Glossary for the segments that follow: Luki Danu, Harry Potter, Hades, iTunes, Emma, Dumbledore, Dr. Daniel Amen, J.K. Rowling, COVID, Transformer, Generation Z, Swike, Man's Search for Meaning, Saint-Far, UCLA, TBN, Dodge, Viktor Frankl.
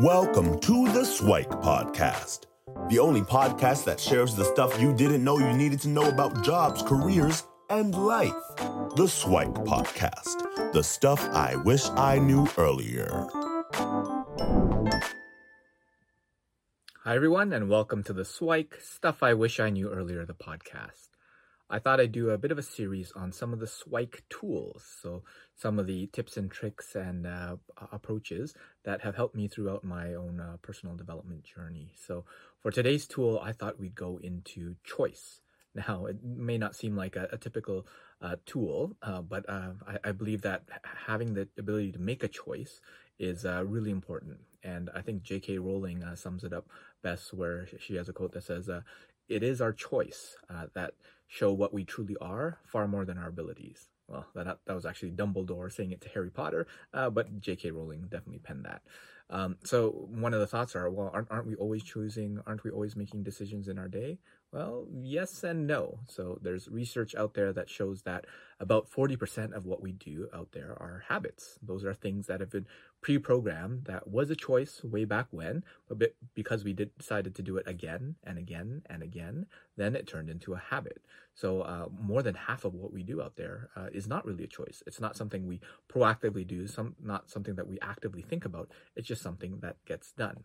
Welcome to the Swike Podcast, the only podcast that shares the stuff you didn't know you needed to know about jobs, careers, and life. The Swike Podcast, the stuff I wish I knew earlier. Hi, everyone, and welcome to the Swike Stuff I Wish I Knew Earlier, the podcast. I thought I'd do a bit of a series on some of the Swike tools, so some of the tips and tricks and approaches that have helped me throughout my own personal development journey. So for today's tool, I thought we'd go into choice. Now, it may not seem like a typical tool, but I believe that having the ability to make a choice is really important. And I think J.K. Rowling sums it up best, where she has a quote that says, it is our choice that show what we truly are far more than our abilities. Well, that was actually Dumbledore saying it to Harry Potter, but J.K. Rowling definitely penned that. So one of the thoughts are, well, aren't we always choosing? Aren't we always making decisions in our day? Well, yes and no. So there's research out there that shows that about 40% of what we do out there are habits. Those are things that have been pre-programmed that was a choice way back when, but because we decided to do it again and again and again, then it turned into a habit. So more than half of what we do out there is not really a choice. It's not something we proactively do, not something that we actively think about. It's just something that gets done.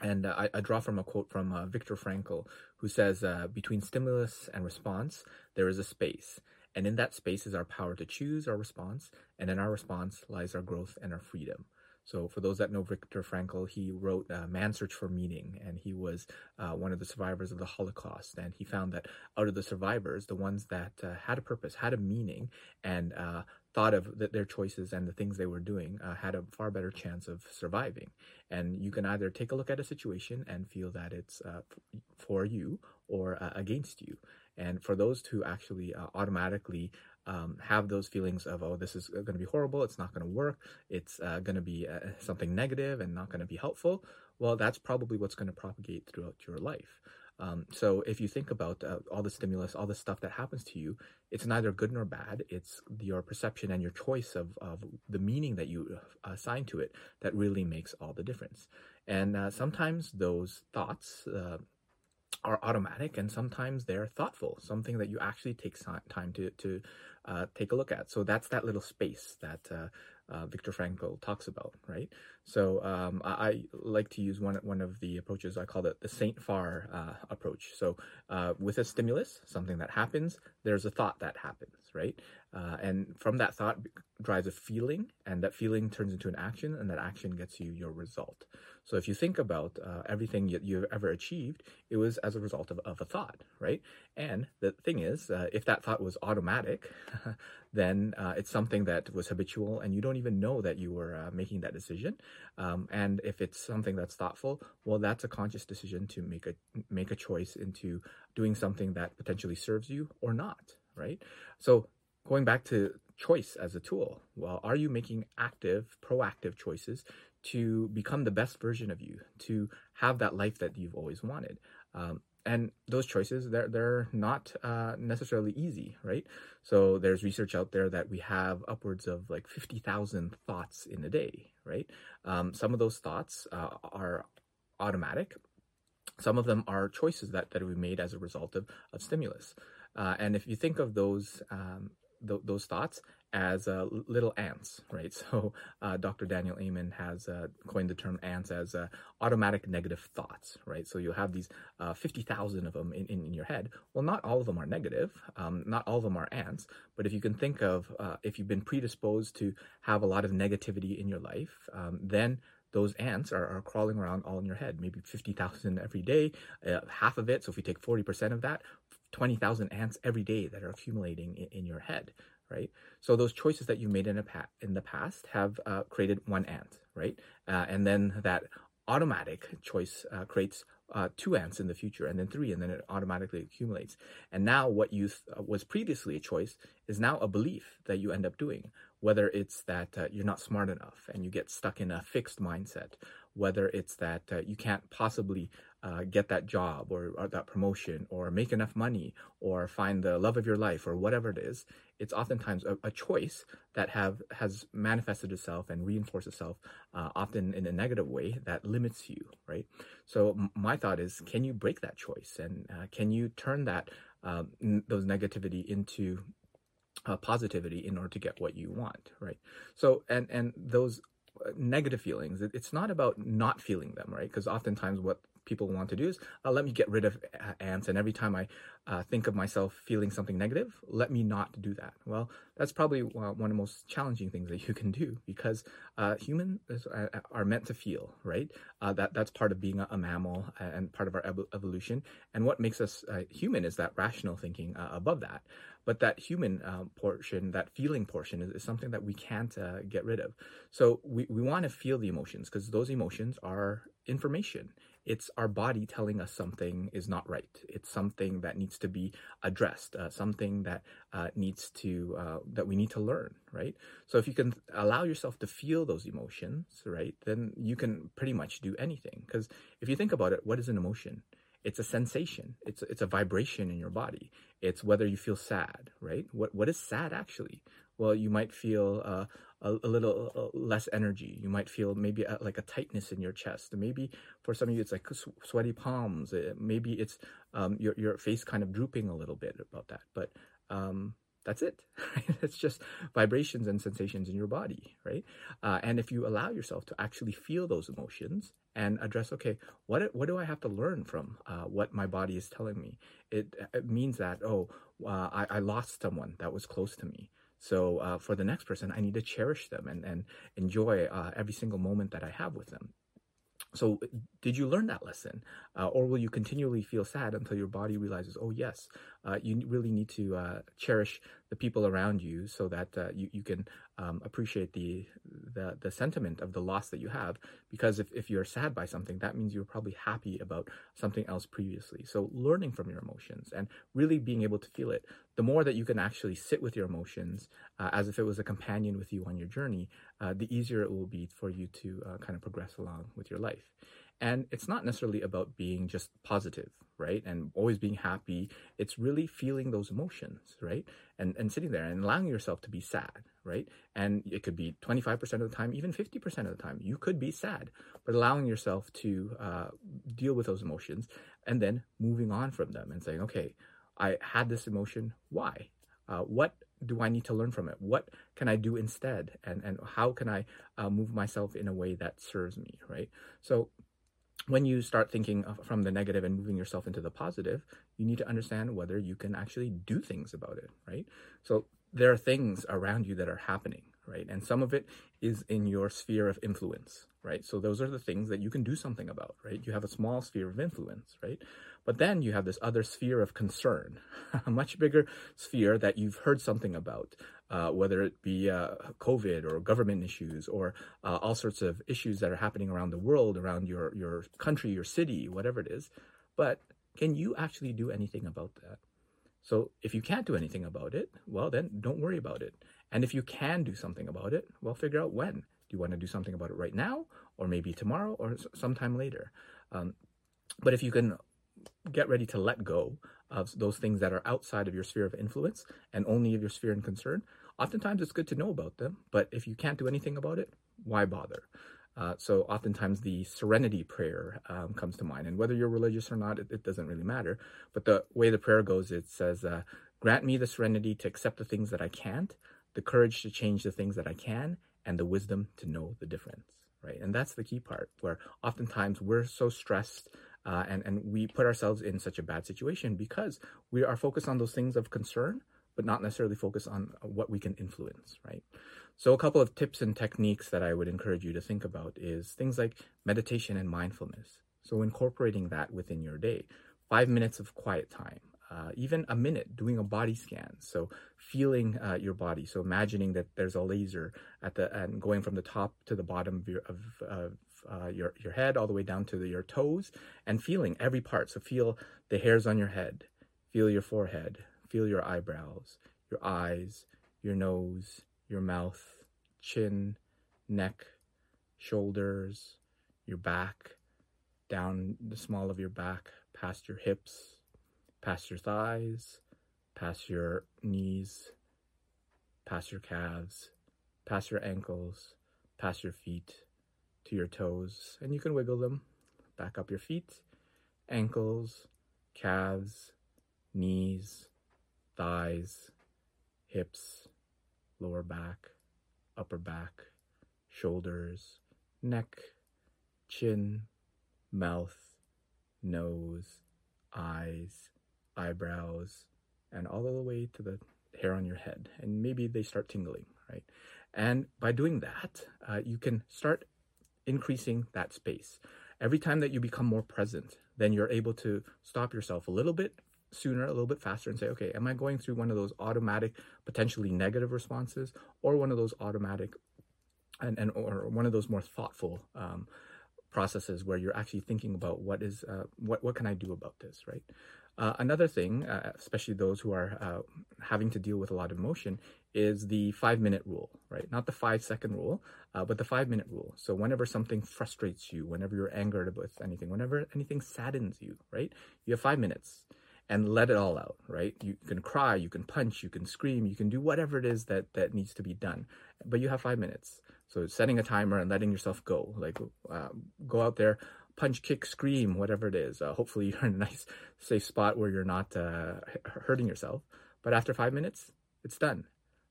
And I draw from a quote from Viktor Frankl, who says, between stimulus and response, there is a space. And in that space is our power to choose our response. And in our response lies our growth and our freedom. So for those that know Viktor Frankl, he wrote Man's Search for Meaning, and he was one of the survivors of the Holocaust. And he found that out of the survivors, the ones that had a purpose, had a meaning, and thought of their choices and the things they were doing had a far better chance of surviving. And you can either take a look at a situation and feel that it's for you or against you. And for those to actually automatically have those feelings of, oh, this is going to be horrible, it's not going to work, it's going to be something negative and not going to be helpful, well, that's probably what's going to propagate throughout your life. So if you think about all the stimulus, all the stuff that happens to you, it's neither good nor bad. It's your perception and your choice of the meaning that you assign to it that really makes all the difference. And sometimes those thoughts are automatic, and sometimes they're thoughtful, something that you actually take time to take a look at. So that's that little space that Viktor Frankl talks about, right? So I like to use one of the approaches. I call it the Saint-Far approach. So with a stimulus, something that happens, there's a thought that happens, right? And from that thought drives a feeling, and that feeling turns into an action, and that action gets you your result. So if you think about everything you've ever achieved, it was as a result of a thought, right? And the thing is, if that thought was automatic, then it's something that was habitual, and you don't even know that you were making that decision. And if it's something that's thoughtful, well, that's a conscious decision to make a choice into doing something that potentially serves you or not, right? So going back to choice as a tool, well, are you making active, proactive choices to become the best version of you, to have that life that you've always wanted? And those choices, they're not necessarily easy, right? So there's research out there that we have upwards of like 50,000 thoughts in a day, right? Some of those thoughts are automatic. Some of them are choices that we made as a result of stimulus. And if you think of those those thoughts as little ants, right? So Dr. Daniel Amen has coined the term ants as automatic negative thoughts, right? So you have these 50,000 of them in your head. Well, not all of them are negative. Not all of them are ants. But if you can think of, if you've been predisposed to have a lot of negativity in your life, then those ants are crawling around all in your head, maybe 50,000 every day, half of it. So if we take 40% of that, 20,000 ants every day that are accumulating in your head, right? So those choices that you made in the past have created one ant, right? And then that automatic choice creates two ants in the future, and then three, and then it automatically accumulates. And now what you was previously a choice is now a belief that you end up doing, whether it's that you're not smart enough and you get stuck in a fixed mindset, whether it's that you can't possibly get that job or that promotion or make enough money or find the love of your life or whatever it is, it's oftentimes a choice that has manifested itself and reinforced itself often in a negative way that limits you, right? So my thought is, can you break that choice, and can you turn that those negativity into positivity in order to get what you want, right? So and those negative feelings, it's not about not feeling them, right? Because oftentimes what people want to do is, let me get rid of ants, and every time I think of myself feeling something negative, let me not do that. Well, that's probably one of the most challenging things that you can do, because humans are meant to feel, right? That's part of being a mammal and part of our evolution. And what makes us human is that rational thinking above that. But that human portion, that feeling portion, is something that we can't get rid of. So we want to feel the emotions, because those emotions are information. It's our body telling us something is not right. It's something that needs to be addressed, something that that we need to learn, right? So if you can allow yourself to feel those emotions, right, then you can pretty much do anything. Because if you think about it, what is an emotion? It's a sensation. It's a vibration in your body. It's whether you feel sad, right? What is sad actually? Well, you might feel a little less energy. You might feel maybe like a tightness in your chest. Maybe for some of you, it's like sweaty palms. Maybe it's your face kind of drooping a little bit about that. But that's it. Right? It's just vibrations and sensations in your body, right? And if you allow yourself to actually feel those emotions and address, okay, what do I have to learn from what my body is telling me? It means that, I lost someone that was close to me. So for the next person, I need to cherish them and enjoy every single moment that I have with them. So did you learn that lesson? Or will you continually feel sad until your body realizes, oh, yes, you really need to cherish the people around you so that you can appreciate the sentiment of the loss that you have? Because if you're sad by something, that means you're probably happy about something else previously. So learning from your emotions and really being able to feel it, the more that you can actually sit with your emotions as if it was a companion with you on your journey, the easier it will be for you to kind of progress along with your life. And it's not necessarily about being just positive, right? And always being happy. It's really feeling those emotions, right? And sitting there and allowing yourself to be sad, right? And it could be 25% of the time, even 50% of the time, you could be sad, but allowing yourself to deal with those emotions and then moving on from them and saying, okay, I had this emotion. Why? What do I need to learn from it? What can I do instead? And how can I move myself in a way that serves me, right? So when you start thinking from the negative and moving yourself into the positive, you need to understand whether you can actually do things about it, right? So there are things around you that are happening, right? And some of it is in your sphere of influence, right? So those are the things that you can do something about, right? You have a small sphere of influence, right? But then you have this other sphere of concern, a much bigger sphere that you've heard something about, whether it be COVID or government issues or all sorts of issues that are happening around the world, around your country, your city, whatever it is. But can you actually do anything about that? So if you can't do anything about it, well, then don't worry about it. And if you can do something about it, well, figure out when. Do you want to do something about it right now, or maybe tomorrow, or sometime later? But if you can get ready to let go of those things that are outside of your sphere of influence and only of your sphere and concern, oftentimes it's good to know about them, but if you can't do anything about it, why bother? So oftentimes the serenity prayer comes to mind, and whether you're religious or not, it doesn't really matter. But the way the prayer goes, it says, grant me the serenity to accept the things that I can't, the courage to change the things that I can, and the wisdom to know the difference, right? And that's the key part, where oftentimes we're so stressed and we put ourselves in such a bad situation because we are focused on those things of concern, but not necessarily focused on what we can influence, right? So a couple of tips and techniques that I would encourage you to think about is things like meditation and mindfulness. So incorporating that within your day, 5 minutes of quiet time, even a minute doing a body scan. So feeling your body. So imagining that there's a laser and going from the top to the bottom of your head all the way down to your toes, and feeling every part. So feel the hairs on your head, feel your forehead, feel your eyebrows, your eyes, your nose, your mouth, chin, neck, shoulders, your back, down the small of your back, past your hips, past your thighs, past your knees, past your calves, past your ankles, past your feet, to your toes, and you can wiggle them. Back up your feet, ankles, calves, knees, thighs, hips, lower back, upper back, shoulders, neck, chin, mouth, nose, eyes, eyebrows, and all the way to the hair on your head. And maybe they start tingling, right? And by doing that, you can start increasing that space. Every time that you become more present, then you're able to stop yourself a little bit sooner, a little bit faster, and say, okay, am I going through one of those automatic, potentially negative responses, or one of those automatic or one of those more thoughtful processes where you're actually thinking about what is what can I do about this, right? Another thing, especially those who are having to deal with a lot of emotion, is the 5-minute rule, right? Not the 5-second rule, but the 5-minute rule. So whenever something frustrates you, whenever you're angered about anything, whenever anything saddens you, right? You have 5 minutes and let it all out, right? You can cry, you can punch, you can scream, you can do whatever it is that needs to be done, but you have 5 minutes. So setting a timer and letting yourself go, like go out there, punch, kick, scream, whatever it is. Hopefully you're in a nice, safe spot where you're not hurting yourself. But after 5 minutes, it's done.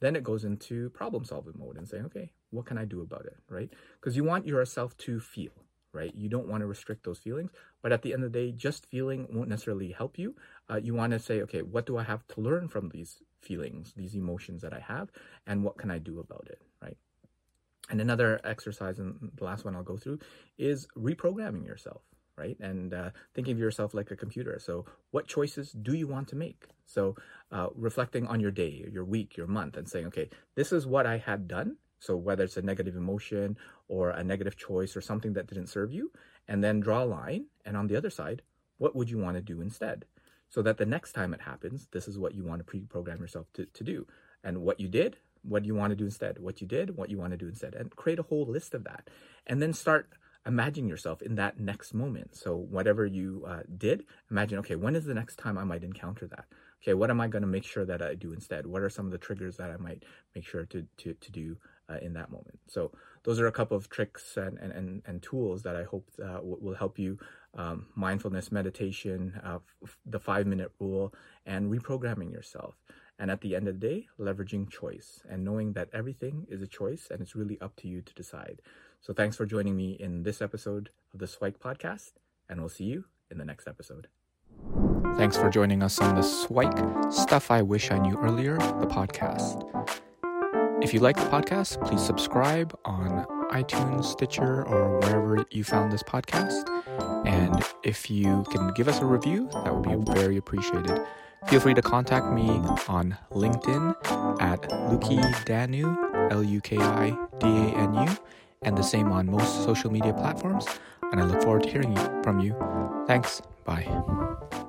Then it goes into problem-solving mode and saying, okay, what can I do about it, right? Because you want yourself to feel, right? You don't want to restrict those feelings. But at the end of the day, just feeling won't necessarily help you. You want to say, okay, what do I have to learn from these feelings, these emotions that I have, and what can I do about it, right? And another exercise, and the last one I'll go through, is reprogramming yourself, right? And thinking of yourself like a computer. So what choices do you want to make? So reflecting on your day, your week, your month, and saying, okay, this is what I had done. So whether it's a negative emotion or a negative choice or something that didn't serve you, and then draw a line. And on the other side, what would you want to do instead? So that the next time it happens, this is what you want to pre-program yourself to do. And what you did, what you want to do instead, what you did, what you want to do instead, and create a whole list of that. And then start imagining yourself in that next moment. So whatever you did, imagine, okay, when is the next time I might encounter that? Okay, what am I going to make sure that I do instead? What are some of the triggers that I might make sure to do in that moment? So those are a couple of tricks and tools that I hope will help you. Mindfulness, meditation, the 5-minute rule, and reprogramming yourself. And at the end of the day, leveraging choice and knowing that everything is a choice and it's really up to you to decide. So thanks for joining me in this episode of the Swike Podcast, and we'll see you in the next episode. Thanks for joining us on the Swike Stuff I Wish I Knew Earlier, the podcast. If you like the podcast, please subscribe on iTunes, Stitcher, or wherever you found this podcast. And if you can give us a review, that would be very appreciated. Feel free to contact me on LinkedIn at Luki Danu, LukiDanu, and the same on most social media platforms. And I look forward to hearing from you. Thanks. Bye.